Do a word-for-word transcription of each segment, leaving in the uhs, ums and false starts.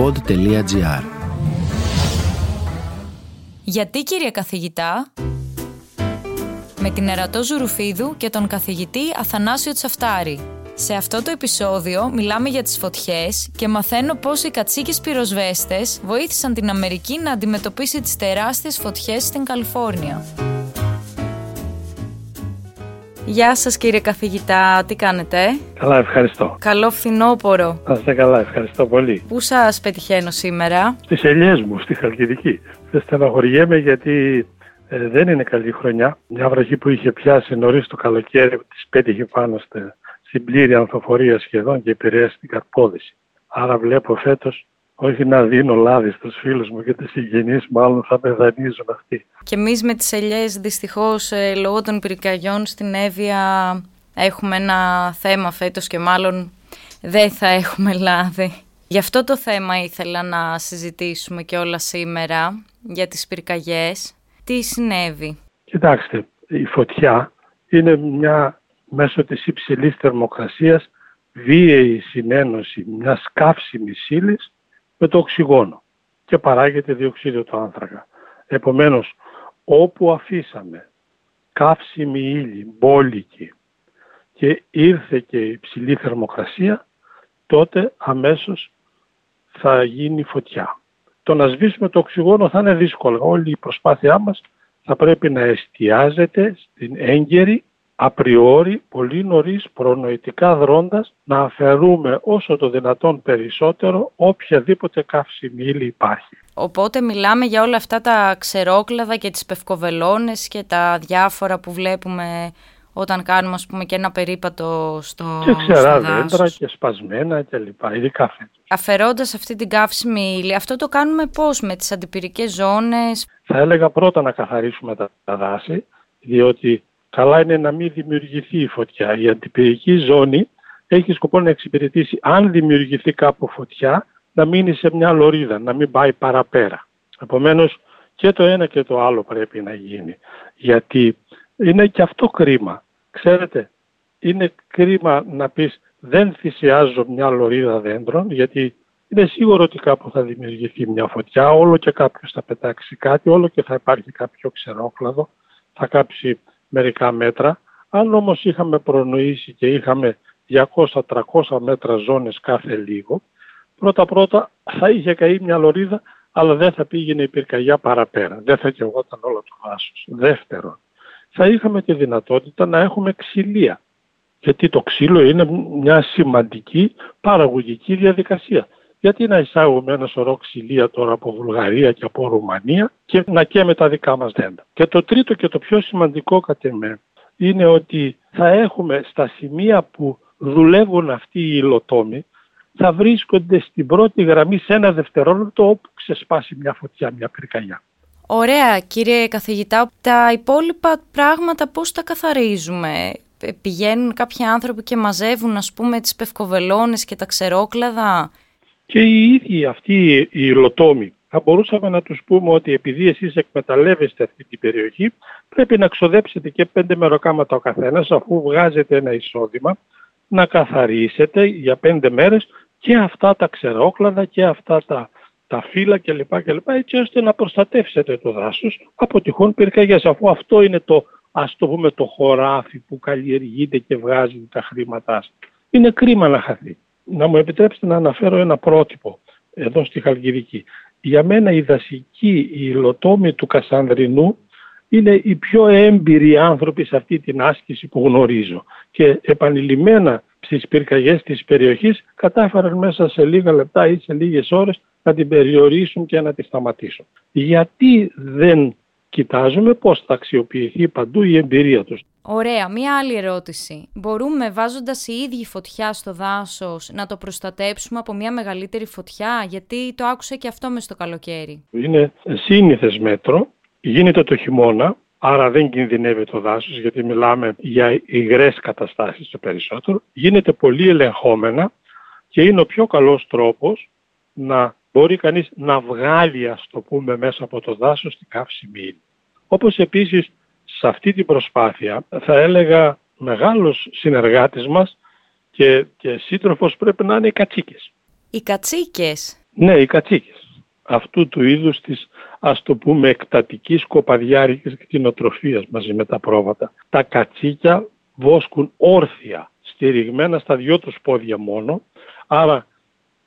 pod.gr. Γιατί, κύριε καθηγητά? Με την Ερατώ Ζουρουφίδου και τον καθηγητή Αθανάσιο Τσαυτάρη. Σε αυτό το επεισόδιο μιλάμε για τις φωτιές και μαθαίνω πώς οι κατσίκες πυροσβέστες βοήθησαν την Αμερική να αντιμετωπίσει τις τεράστιες φωτιές στην Καλιφόρνια. Γεια σας, κύριε καθηγητά, τι κάνετε? Καλά, ευχαριστώ. Καλό φθινόπωρο. Να είστε καλά, ευχαριστώ πολύ. Πού σας πετυχαίνω σήμερα? Στις ελιές μου, στη Χαλκιδική. Δεν στεναχωριέμαι γιατί ε, δεν είναι καλή χρονιά. Μια βροχή που είχε πιάσει νωρίς το καλοκαίρι της πέτυχε πάνω στε, στην πλήρη ανθοφορία σχεδόν και επηρέασε την καρπόδηση. Άρα βλέπω φέτος όχι να δίνω λάδι στους φίλους μου και τις συγγενείς, μάλλον θα με δανείζουν αυτοί. Και εμείς με τις ελιές, δυστυχώς, λόγω των πυρκαγιών στην Εύβοια, έχουμε ένα θέμα φέτος και μάλλον δεν θα έχουμε λάδι. Γι' αυτό το θέμα ήθελα να συζητήσουμε και όλα σήμερα, για τις πυρκαγιές. Τι συνέβη? Κοιτάξτε, η φωτιά είναι μια, μέσω της υψηλής θερμοκρασίας, βίαιη συνένωση μιας καύσιμης ύλης με το οξυγόνο και παράγεται διοξείδιο του άνθρακα. Επομένως, όπου αφήσαμε καύσιμη ύλη, μπόλικη, και ήρθε και υψηλή θερμοκρασία, τότε αμέσως θα γίνει φωτιά. Το να σβήσουμε το οξυγόνο θα είναι δύσκολο. Όλη η προσπάθειά μας θα πρέπει να εστιάζεται στην έγκαιρη, απριόρι, πολύ νωρίς, προνοητικά δρώντας, να αφαιρούμε όσο το δυνατόν περισσότερο οποιαδήποτε καύσιμη ύλη υπάρχει. Οπότε μιλάμε για όλα αυτά τα ξερόκλαδα και τις πευκοβελώνες και τα διάφορα που βλέπουμε όταν κάνουμε, ας πούμε, και ένα περίπατο στο δάσος. Και ξερά δέντρα και σπασμένα κλπ. Ειδικά φέτος. Αφαιρώντας αυτή την καύσιμη ύλη, αυτό το κάνουμε πώς? Με τις αντιπυρικές ζώνες? Θα έλεγα πρώτα να καθαρίσουμε τα, τα δάση, διότι καλά είναι να μην δημιουργηθεί η φωτιά. Η αντιπυρική ζώνη έχει σκοπό να εξυπηρετήσει, αν δημιουργηθεί κάπου φωτιά, να μείνει σε μια λωρίδα, να μην πάει παραπέρα. Επομένως, και το ένα και το άλλο πρέπει να γίνει. Γιατί είναι και αυτό κρίμα. Ξέρετε, είναι κρίμα να πεις δεν θυσιάζω μια λωρίδα δέντρων, γιατί είναι σίγουρο ότι κάπου θα δημιουργηθεί μια φωτιά, όλο και κάποιος θα πετάξει κάτι, όλο και θα υπάρχει κάποιο ξερόκλαδο, θα κάψει μερικά μέτρα. Αν όμως είχαμε προνοήσει και είχαμε διακόσια με τριακόσια μέτρα ζώνες κάθε λίγο, πρώτα-πρώτα θα είχε καεί μια λωρίδα, αλλά δεν θα πήγαινε η πυρκαγιά παραπέρα. Δεν θα καιγόταν όλο το δάσος. Δεύτερον, θα είχαμε τη δυνατότητα να έχουμε ξυλία. Γιατί το ξύλο είναι μια σημαντική παραγωγική διαδικασία. Γιατί να εισάγουμε ένα σωρό ξυλία τώρα από Βουλγαρία και από Ρουμανία και να καίμε τα δικά μας δέντρα? Και το τρίτο και το πιο σημαντικό κατ' εμέ είναι ότι θα έχουμε στα σημεία που δουλεύουν αυτοί οι υλοτόμοι, θα βρίσκονται στην πρώτη γραμμή σε ένα δευτερόλεπτο όπου ξεσπάσει μια φωτιά, μια πυρκαγιά. Ωραία, κύριε καθηγητά, τα υπόλοιπα πράγματα πώς τα καθαρίζουμε? Πηγαίνουν κάποιοι άνθρωποι και μαζεύουν, ας πούμε, τις πευκοβελώνες και τα ξερόκλαδα? Και οι ίδιοι αυτοί οι υλοτόμοι θα μπορούσαμε να τους πούμε ότι επειδή εσείς εκμεταλλεύεστε αυτή την περιοχή, πρέπει να ξοδέψετε και πέντε μεροκάματα ο καθένας, αφού βγάζετε ένα εισόδημα, να καθαρίσετε για πέντε μέρες και αυτά τα ξερόκλαδα και αυτά τα, τα φύλλα κλπ, κλπ, έτσι ώστε να προστατεύσετε το δάσος από τυχόν πυρκαγιές, αφού αυτό είναι το, ας το πούμε, το χωράφι που καλλιεργείται και βγάζει τα χρήματά σας. Είναι κρίμα να χαθεί. Να μου επιτρέψετε να αναφέρω ένα πρότυπο εδώ στη Χαλκιδική. Για μένα οι δασικοί, οι υλοτόμοι του Κασανδρινού είναι οι πιο έμπειροι άνθρωποι σε αυτή την άσκηση που γνωρίζω. Και επανειλημμένα στις πυρκαγιές της περιοχής κατάφεραν μέσα σε λίγα λεπτά ή σε λίγες ώρες να την περιορίσουν και να τη σταματήσουν. Γιατί δεν κοιτάζουμε πώς θα αξιοποιηθεί παντού η εμπειρία τους? Ωραία, μία άλλη ερώτηση. Μπορούμε, βάζοντας οι ίδιοι φωτιά στο δάσος, να το προστατέψουμε από μία μεγαλύτερη φωτιά? Γιατί το άκουσα και αυτό μες στο καλοκαίρι. Είναι σύνηθες μέτρο, γίνεται το χειμώνα, άρα δεν κινδυνεύει το δάσος, γιατί μιλάμε για υγρές καταστάσεις το περισσότερο. Γίνεται πολύ ελεγχόμενα και είναι ο πιο καλός τρόπος να μπορεί κανείς να βγάλει, ας το πούμε, μέσα από το δάσος την καύσιμη ύλη. Όπως επίσης, σε αυτή την προσπάθεια, θα έλεγα μεγάλος συνεργάτης μας και, και σύντροφος πρέπει να είναι οι κατσίκες. Οι κατσίκες? Ναι, οι κατσίκες αυτού του είδους της, ας το πούμε, εκτατικής κοπαδιάρικης κτηνοτροφίας μαζί με τα πρόβατα. Τα κατσίκια βόσκουν όρθια, στηριγμένα στα δυο τους πόδια μόνο, άρα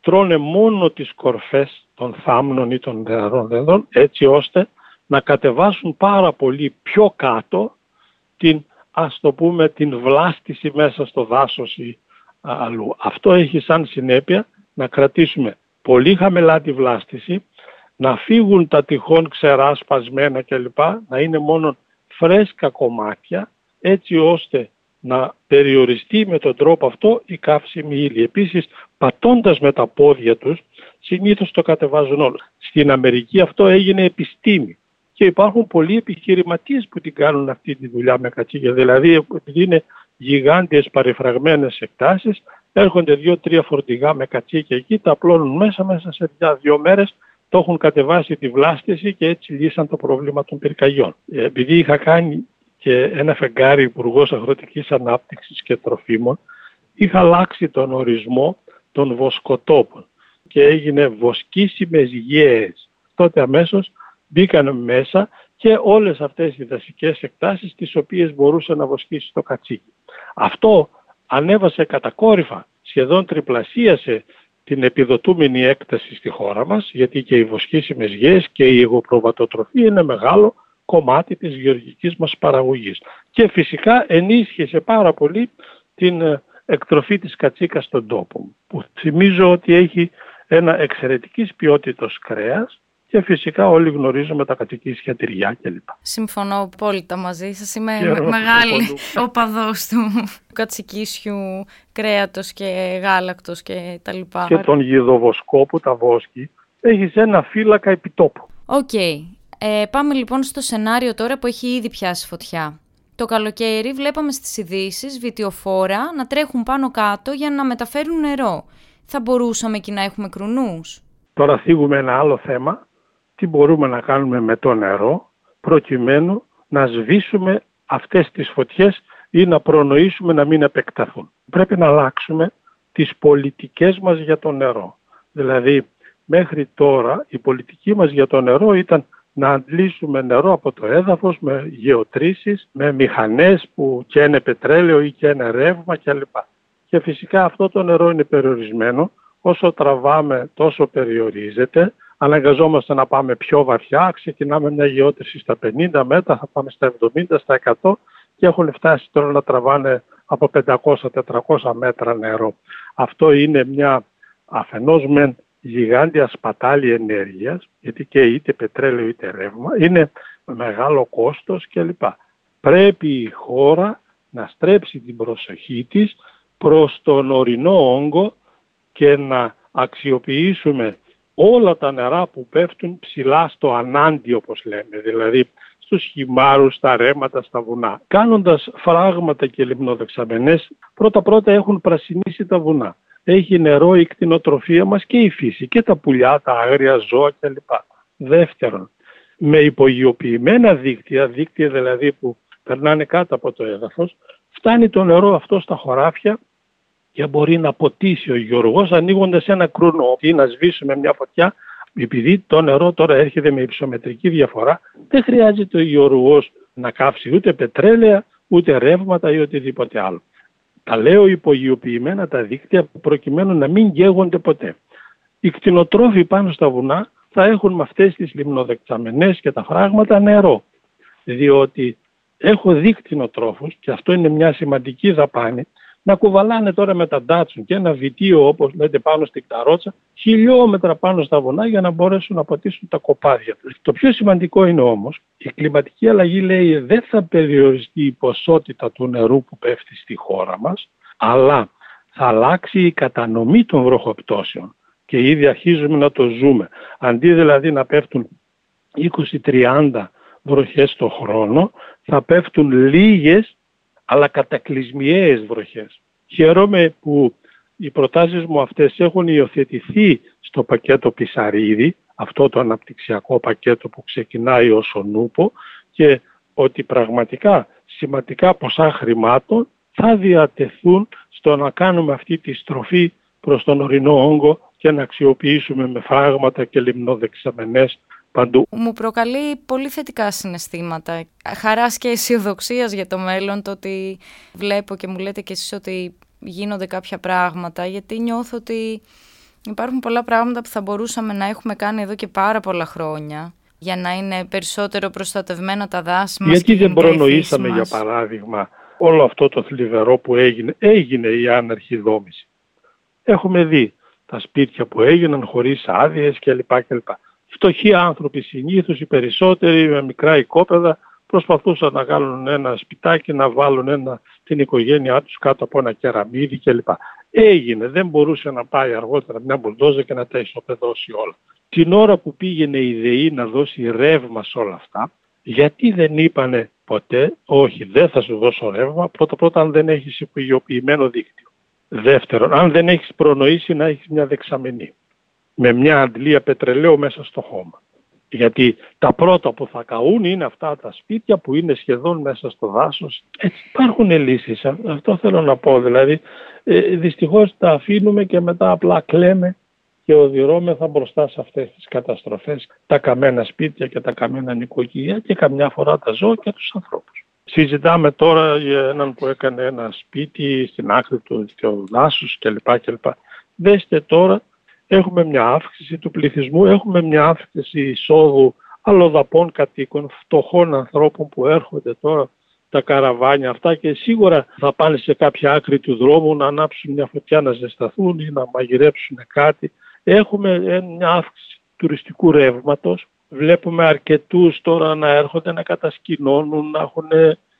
τρώνε μόνο τις κορφές των θάμνων ή των νεαρών δέντρων, έτσι ώστε να κατεβάσουν πάρα πολύ πιο κάτω την, ας το πούμε, την βλάστηση μέσα στο δάσος ή αλλού. Αυτό έχει σαν συνέπεια να κρατήσουμε πολύ χαμηλά τη βλάστηση, να φύγουν τα τυχόν ξερά, σπασμένα κλπ, να είναι μόνο φρέσκα κομμάτια, έτσι ώστε να περιοριστεί με τον τρόπο αυτό η καύσιμη ύλη. Επίσης, πατώντας με τα πόδια τους, συνήθως το κατεβάζουν όλο. Στην Αμερική αυτό έγινε επιστήμη και υπάρχουν πολλοί επιχειρηματίες που την κάνουν αυτή τη δουλειά με κατσίκια. Δηλαδή, είναι γιγάντιες παρεφραγμένες εκτάσεις, έρχονται δύο-τρία φορτηγά με κατσίκια εκεί, τα απλώνουν μέσα, μέσα σε δύο μέρες το έχουν κατεβάσει τη βλάστηση και έτσι λύσαν το πρόβλημα των πυρκαγιών. Επειδή είχα κάνει και ένα φεγγάρι υπουργός αγροτικής ανάπτυξης και τροφίμων, είχα αλλάξει τον ορισμό των βοσκοτόπων και έγινε βοσκήσιμες γέες. Τότε αμέσως μπήκαν μέσα και όλες αυτές οι δασικές εκτάσεις τις οποίες μπορούσε να βοσκήσει το κατσίκι. Αυτό ανέβασε κατακόρυφα, σχεδόν τριπλασίασε την επιδοτούμενη έκταση στη χώρα μας, γιατί και οι βοσκήσιμες γέες και η αιγοπροβατοτροφία είναι μεγάλο κομμάτι της γεωργικής μας παραγωγής. Και φυσικά ενίσχυσε πάρα πολύ την εκτροφή της κατσίκας στον τόπο, που θυμίζω ότι έχει ένα εξαιρετικής ποιότητος κρέας και φυσικά όλοι γνωρίζουμε τα κατσικίσια τυριά κλπ. Συμφωνώ απόλυτα μαζί σας. Είμαι Χαίρομαι μεγάλη οπαδός του κατσικίσιου κρέατος και γάλακτος και τα λοιπά. Και τον γιδοβοσκό που τα βόσκει έχει ένα φύλακα επιτόπου. Οκ. Okay. Ε, πάμε λοιπόν στο σενάριο τώρα που έχει ήδη πιάσει φωτιά. Το καλοκαίρι βλέπαμε στις ειδήσεις βιτιοφόρα να τρέχουν πάνω κάτω για να μεταφέρουν νερό. Θα μπορούσαμε εκεί να έχουμε κρουνούς? Τώρα θίγουμε ένα άλλο θέμα. Τι μπορούμε να κάνουμε με το νερό προκειμένου να σβήσουμε αυτές τις φωτιές ή να προνοήσουμε να μην επεκταθούν. Πρέπει να αλλάξουμε τις πολιτικές μας για το νερό. Δηλαδή μέχρι τώρα η πολιτική μας για το νερό ήταν να αντλήσουμε νερό από το έδαφος με γεωτρήσεις, με μηχανές που καίνε πετρέλαιο ή καίνε ρεύμα κλπ. Και φυσικά αυτό το νερό είναι περιορισμένο. Όσο τραβάμε τόσο περιορίζεται. Αναγκαζόμαστε να πάμε πιο βαθιά, ξεκινάμε μια γεώτρηση στα πενήντα μέτρα, θα πάμε στα εβδομήντα, στα εκατό και έχουν φτάσει τώρα να τραβάνε από πεντακόσια με τετρακόσια μέτρα νερό. Αυτό είναι μια αφενός μεν γιγάντια σπατάλη ενέργειας, γιατί και είτε πετρέλαιο είτε ρεύμα, είναι μεγάλο κόστος κλπ. Πρέπει η χώρα να στρέψει την προσοχή της προς τον ορεινό όγκο και να αξιοποιήσουμε όλα τα νερά που πέφτουν ψηλά στο ανάντι, όπως λέμε, δηλαδή στους χυμάρους, στα ρέματα, στα βουνά. Κάνοντας φράγματα και λιμνοδεξαμενές, πρώτα-πρώτα έχουν πρασινίσει τα βουνά. Έχει νερό η κτηνοτροφία μας και η φύση και τα πουλιά, τα άγρια ζώα κλπ. Δεύτερον, με υπογειοποιημένα δίκτυα, δίκτυα δηλαδή που περνάνε κάτω από το έδαφος, φτάνει το νερό αυτό στα χωράφια και μπορεί να ποτίσει ο γεωργός ανοίγοντας ένα κρούνο ή να σβήσουμε μια φωτιά. Επειδή το νερό τώρα έρχεται με υψομετρική διαφορά, δεν χρειάζεται ο γεωργός να καύσει ούτε πετρέλαια, ούτε ρεύματα ή οτιδήποτε άλλο. Τα λέω υπογειοποιημένα τα δίκτυα προκειμένου να μην γέγονται ποτέ. Οι κτηνοτρόφοι πάνω στα βουνά θα έχουν με αυτές τις λιμνοδεξαμενές και τα φράγματα νερό. Διότι έχω δει κτηνοτρόφους, και αυτό είναι μια σημαντική δαπάνη, να κουβαλάνε τώρα με τα ντάτσουν και ένα βιτίο, όπως λέτε, πάνω στην κταρότσα, χιλιόμετρα πάνω στα βουνά για να μπορέσουν να ποτίσουν τα κοπάδια τους. Το πιο σημαντικό είναι όμως, η κλιματική αλλαγή λέει δεν θα περιοριστεί η ποσότητα του νερού που πέφτει στη χώρα μας, αλλά θα αλλάξει η κατανομή των βροχοπτώσεων και ήδη αρχίζουμε να το ζούμε. Αντί δηλαδή να πέφτουν είκοσι με τριάντα βροχές το χρόνο, θα πέφτουν λίγες αλλά κατακλυσμιαίες βροχές. Χαίρομαι που οι προτάσεις μου αυτές έχουν υιοθετηθεί στο πακέτο Πισαρίδη, αυτό το αναπτυξιακό πακέτο που ξεκινάει ως ο νούπο, και ότι πραγματικά σημαντικά ποσά χρημάτων θα διατεθούν στο να κάνουμε αυτή τη στροφή προς τον ορεινό όγκο και να αξιοποιήσουμε με φράγματα και λιμνόδεξαμενές παντού. Μου προκαλεί πολύ θετικά συναισθήματα, χαράς και αισιοδοξίας για το μέλλον, το ότι βλέπω και μου λέτε κι εσείς ότι γίνονται κάποια πράγματα, γιατί νιώθω ότι υπάρχουν πολλά πράγματα που θα μπορούσαμε να έχουμε κάνει εδώ και πάρα πολλά χρόνια για να είναι περισσότερο προστατευμένα τα δάση μας. Γιατί δεν προνοήσαμε, για παράδειγμα, όλο αυτό το θλιβερό που έγινε, έγινε η άναρχη δόμηση. Έχουμε δει τα σπίτια που έγιναν χωρίς άδειες κλπ. κλπ. Φτωχοί άνθρωποι συνήθως, οι περισσότεροι με μικρά οικόπεδα, προσπαθούσαν να κάνουν ένα σπιτάκι, να βάλουν ένα, την οικογένειά τους κάτω από ένα κεραμίδι κλπ. Έγινε, δεν μπορούσε να πάει αργότερα μια μπουλντόζα και να τα ισοπεδώσει όλα. Την ώρα που πήγαινε η ΔΕΗ να δώσει ρεύμα σε όλα αυτά, γιατί δεν είπανε ποτέ, όχι, δεν θα σου δώσω ρεύμα, πρώτα-πρώτα αν δεν έχεις υπογειοποιημένο δίκτυο. Δεύτερον, αν δεν έχεις προνοήσει να έχεις μια δεξαμενή με μια αντλία πετρελαίου μέσα στο χώμα. Γιατί τα πρώτα που θα καούν είναι αυτά τα σπίτια που είναι σχεδόν μέσα στο δάσος. Έτσι υπάρχουν λύσεις. Αυτό θέλω να πω. Δηλαδή, ε, δυστυχώς τα αφήνουμε και μετά απλά κλαίμε και οδυρώμεθα μπροστά σε αυτές τις καταστροφές. Τα καμένα σπίτια και τα καμένα νοικοκυριά και καμιά φορά τα ζώα και τους ανθρώπους. Συζητάμε τώρα για έναν που έκανε ένα σπίτι στην άκρη του δάσους κλπ. κλπ. Δέστε τώρα. Έχουμε μια αύξηση του πληθυσμού, έχουμε μια αύξηση εισόδου αλλοδαπών κατοίκων, φτωχών ανθρώπων που έρχονται τώρα τα καραβάνια αυτά και σίγουρα θα πάνε σε κάποια άκρη του δρόμου να ανάψουν μια φωτιά, να ζεσταθούν ή να μαγειρέψουν κάτι. Έχουμε μια αύξηση τουριστικού ρεύματος. Βλέπουμε αρκετούς τώρα να έρχονται να κατασκηνώνουν, να έχουν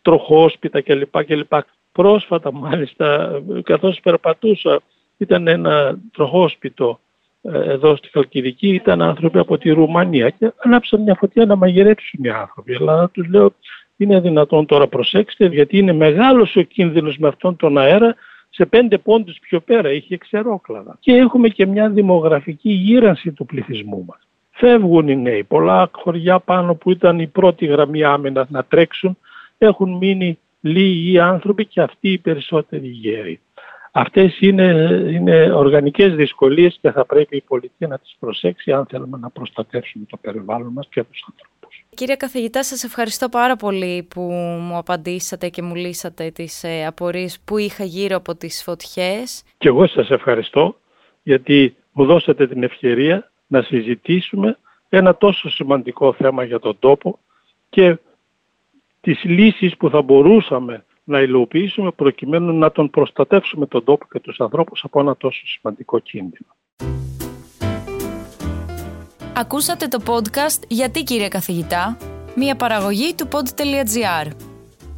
τροχόσπιτα κλπ. κλπ. Πρόσφατα μάλιστα, καθώς περπατούσα, ήταν ένα τροχόσπιτο εδώ στη Χαλκιδική, ήταν άνθρωποι από τη Ρουμανία και ανάψαν μια φωτιά να μαγειρέψουν οι άνθρωποι. Αλλά τους λέω, είναι δυνατόν τώρα, προσέξτε, γιατί είναι μεγάλος ο κίνδυνος με αυτόν τον αέρα. Σε πέντε πόντους πιο πέρα είχε ξερόκλαδα. Και έχουμε και μια δημογραφική γύρανση του πληθυσμού μας. Φεύγουν οι νέοι. Πολλά χωριά πάνω που ήταν η πρώτη γραμμή άμυνας να τρέξουν, έχουν μείνει λίγοι άνθρωποι και αυτοί οι περισσότεροι γέροι. Αυτές είναι, είναι οργανικές δυσκολίες και θα πρέπει η πολιτεία να τις προσέξει αν θέλουμε να προστατεύσουμε το περιβάλλον μας και τους ανθρώπους. Κύριε καθηγητά, σας ευχαριστώ πάρα πολύ που μου απαντήσατε και μου λύσατε τις απορίες που είχα γύρω από τις φωτιές. Και εγώ σας ευχαριστώ γιατί μου δώσατε την ευκαιρία να συζητήσουμε ένα τόσο σημαντικό θέμα για τον τόπο και τις λύσεις που θα μπορούσαμε να υλοποιήσουμε προκειμένου να τον προστατεύσουμε τον τόπο και τους ανθρώπους από ένα τόσο σημαντικό κίνδυνο. Ακούσατε το podcast «Γιατί κύριε καθηγητά», μια παραγωγή του pod.gr.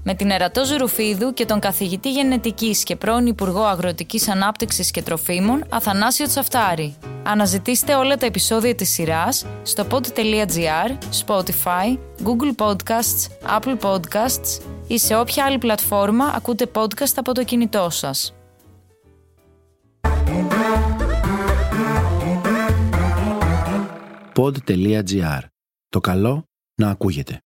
Με την Ερατώ Ζουρουφίδου και τον καθηγητή γενετικής και πρώην Υπουργό Αγροτικής Ανάπτυξης και Τροφίμων Αθανάσιο Τσαυτάρη. Αναζητήστε όλα τα επεισόδια της σειράς στο pod.gr, Spotify, Google Podcasts, Apple Podcasts ή σε όποια άλλη πλατφόρμα ακούτε podcast από το κινητό σας. pod.gr. Το καλό να ακούγεται.